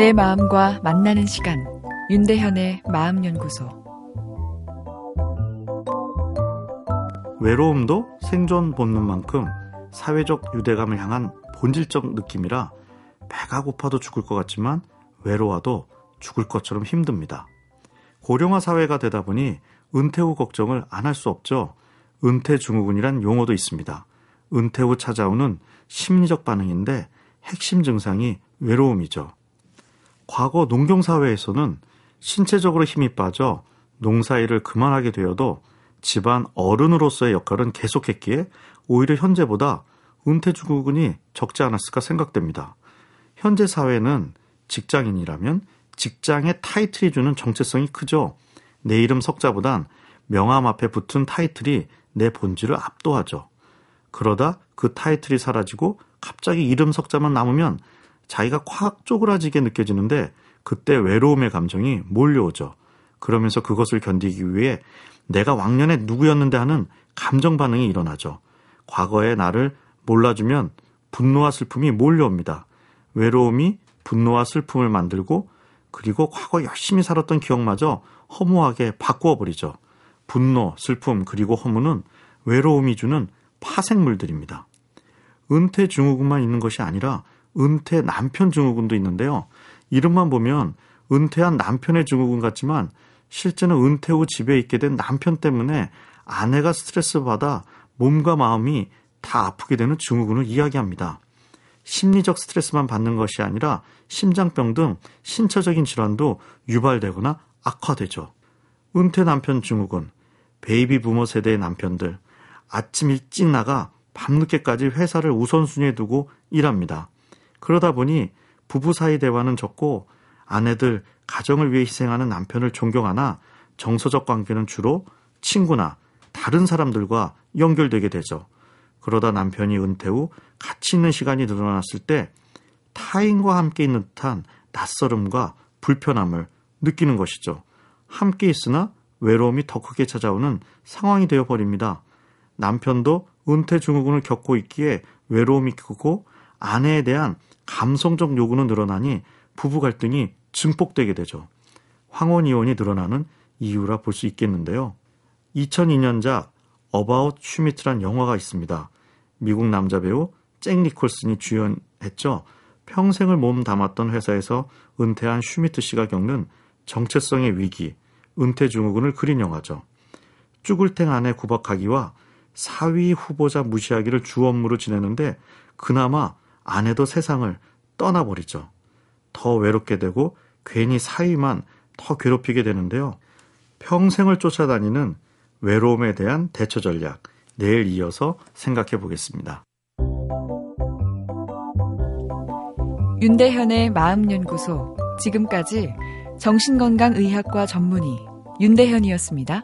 내 마음과 만나는 시간, 윤대현의 마음연구소. 외로움도 생존 본능만큼 사회적 유대감을 향한 본질적 느낌이라 배가 고파도 죽을 것 같지만 외로워도 죽을 것처럼 힘듭니다. 고령화 사회가 되다 보니 은퇴 후 걱정을 안 할 수 없죠. 은퇴 증후군이란 용어도 있습니다. 은퇴 후 찾아오는 심리적 반응인데 핵심 증상이 외로움이죠. 과거 농경사회에서는 신체적으로 힘이 빠져 농사일을 그만하게 되어도 집안 어른으로서의 역할은 계속했기에 오히려 현재보다 은퇴 증후군이 적지 않았을까 생각됩니다. 현재 사회는 직장인이라면 직장의 타이틀이 주는 정체성이 크죠. 내 이름 석자보단 명함 앞에 붙은 타이틀이 내 본질을 압도하죠. 그러다 그 타이틀이 사라지고 갑자기 이름 석자만 남으면 자기가 확 쪼그라지게 느껴지는데 그때 외로움의 감정이 몰려오죠. 그러면서 그것을 견디기 위해 내가 왕년에 누구였는데 하는 감정 반응이 일어나죠. 과거의 나를 몰라주면 분노와 슬픔이 몰려옵니다. 외로움이 분노와 슬픔을 만들고 그리고 과거 열심히 살았던 기억마저 허무하게 바꾸어버리죠. 분노, 슬픔, 그리고 허무는 외로움이 주는 파생물들입니다. 은퇴 증후군만 있는 것이 아니라 은퇴 남편 증후군도 있는데요. 이름만 보면 은퇴한 남편의 증후군 같지만 실제는 은퇴 후 집에 있게 된 남편 때문에 아내가 스트레스 받아 몸과 마음이 다 아프게 되는 증후군을 이야기합니다. 심리적 스트레스만 받는 것이 아니라 심장병 등 신체적인 질환도 유발되거나 악화되죠. 은퇴 남편 증후군, 베이비 부머 세대의 남편들, 아침 일찍 나가 밤늦게까지 회사를 우선순위에 두고 일합니다. 그러다 보니 부부 사이 대화는 적고 아내들, 가정을 위해 희생하는 남편을 존경하나 정서적 관계는 주로 친구나 다른 사람들과 연결되게 되죠. 그러다 남편이 은퇴 후 같이 있는 시간이 늘어났을 때 타인과 함께 있는 듯한 낯설음과 불편함을 느끼는 것이죠. 함께 있으나 외로움이 더 크게 찾아오는 상황이 되어버립니다. 남편도 은퇴 증후군을 겪고 있기에 외로움이 크고 아내에 대한 감성적 요구는 늘어나니 부부 갈등이 증폭되게 되죠. 황혼이혼이 늘어나는 이유라 볼 수 있겠는데요. 2002년작 어바웃 슈미트란 영화가 있습니다. 미국 남자 배우 잭 니콜슨이 주연했죠. 평생을 몸 담았던 회사에서 은퇴한 슈미트 씨가 겪는 정체성의 위기, 은퇴 증후군을 그린 영화죠. 쭈글탱 아내 구박하기와 사위 후보자 무시하기를 주 업무로 지내는데 그나마 아내도 세상을 떠나버리죠. 더 외롭게 되고 괜히 사위만 더 괴롭히게 되는데요. 평생을 쫓아다니는 외로움에 대한 대처 전략, 내일 이어서 생각해 보겠습니다. 윤대현의 마음연구소, 지금까지 정신건강의학과 전문의 윤대현이었습니다.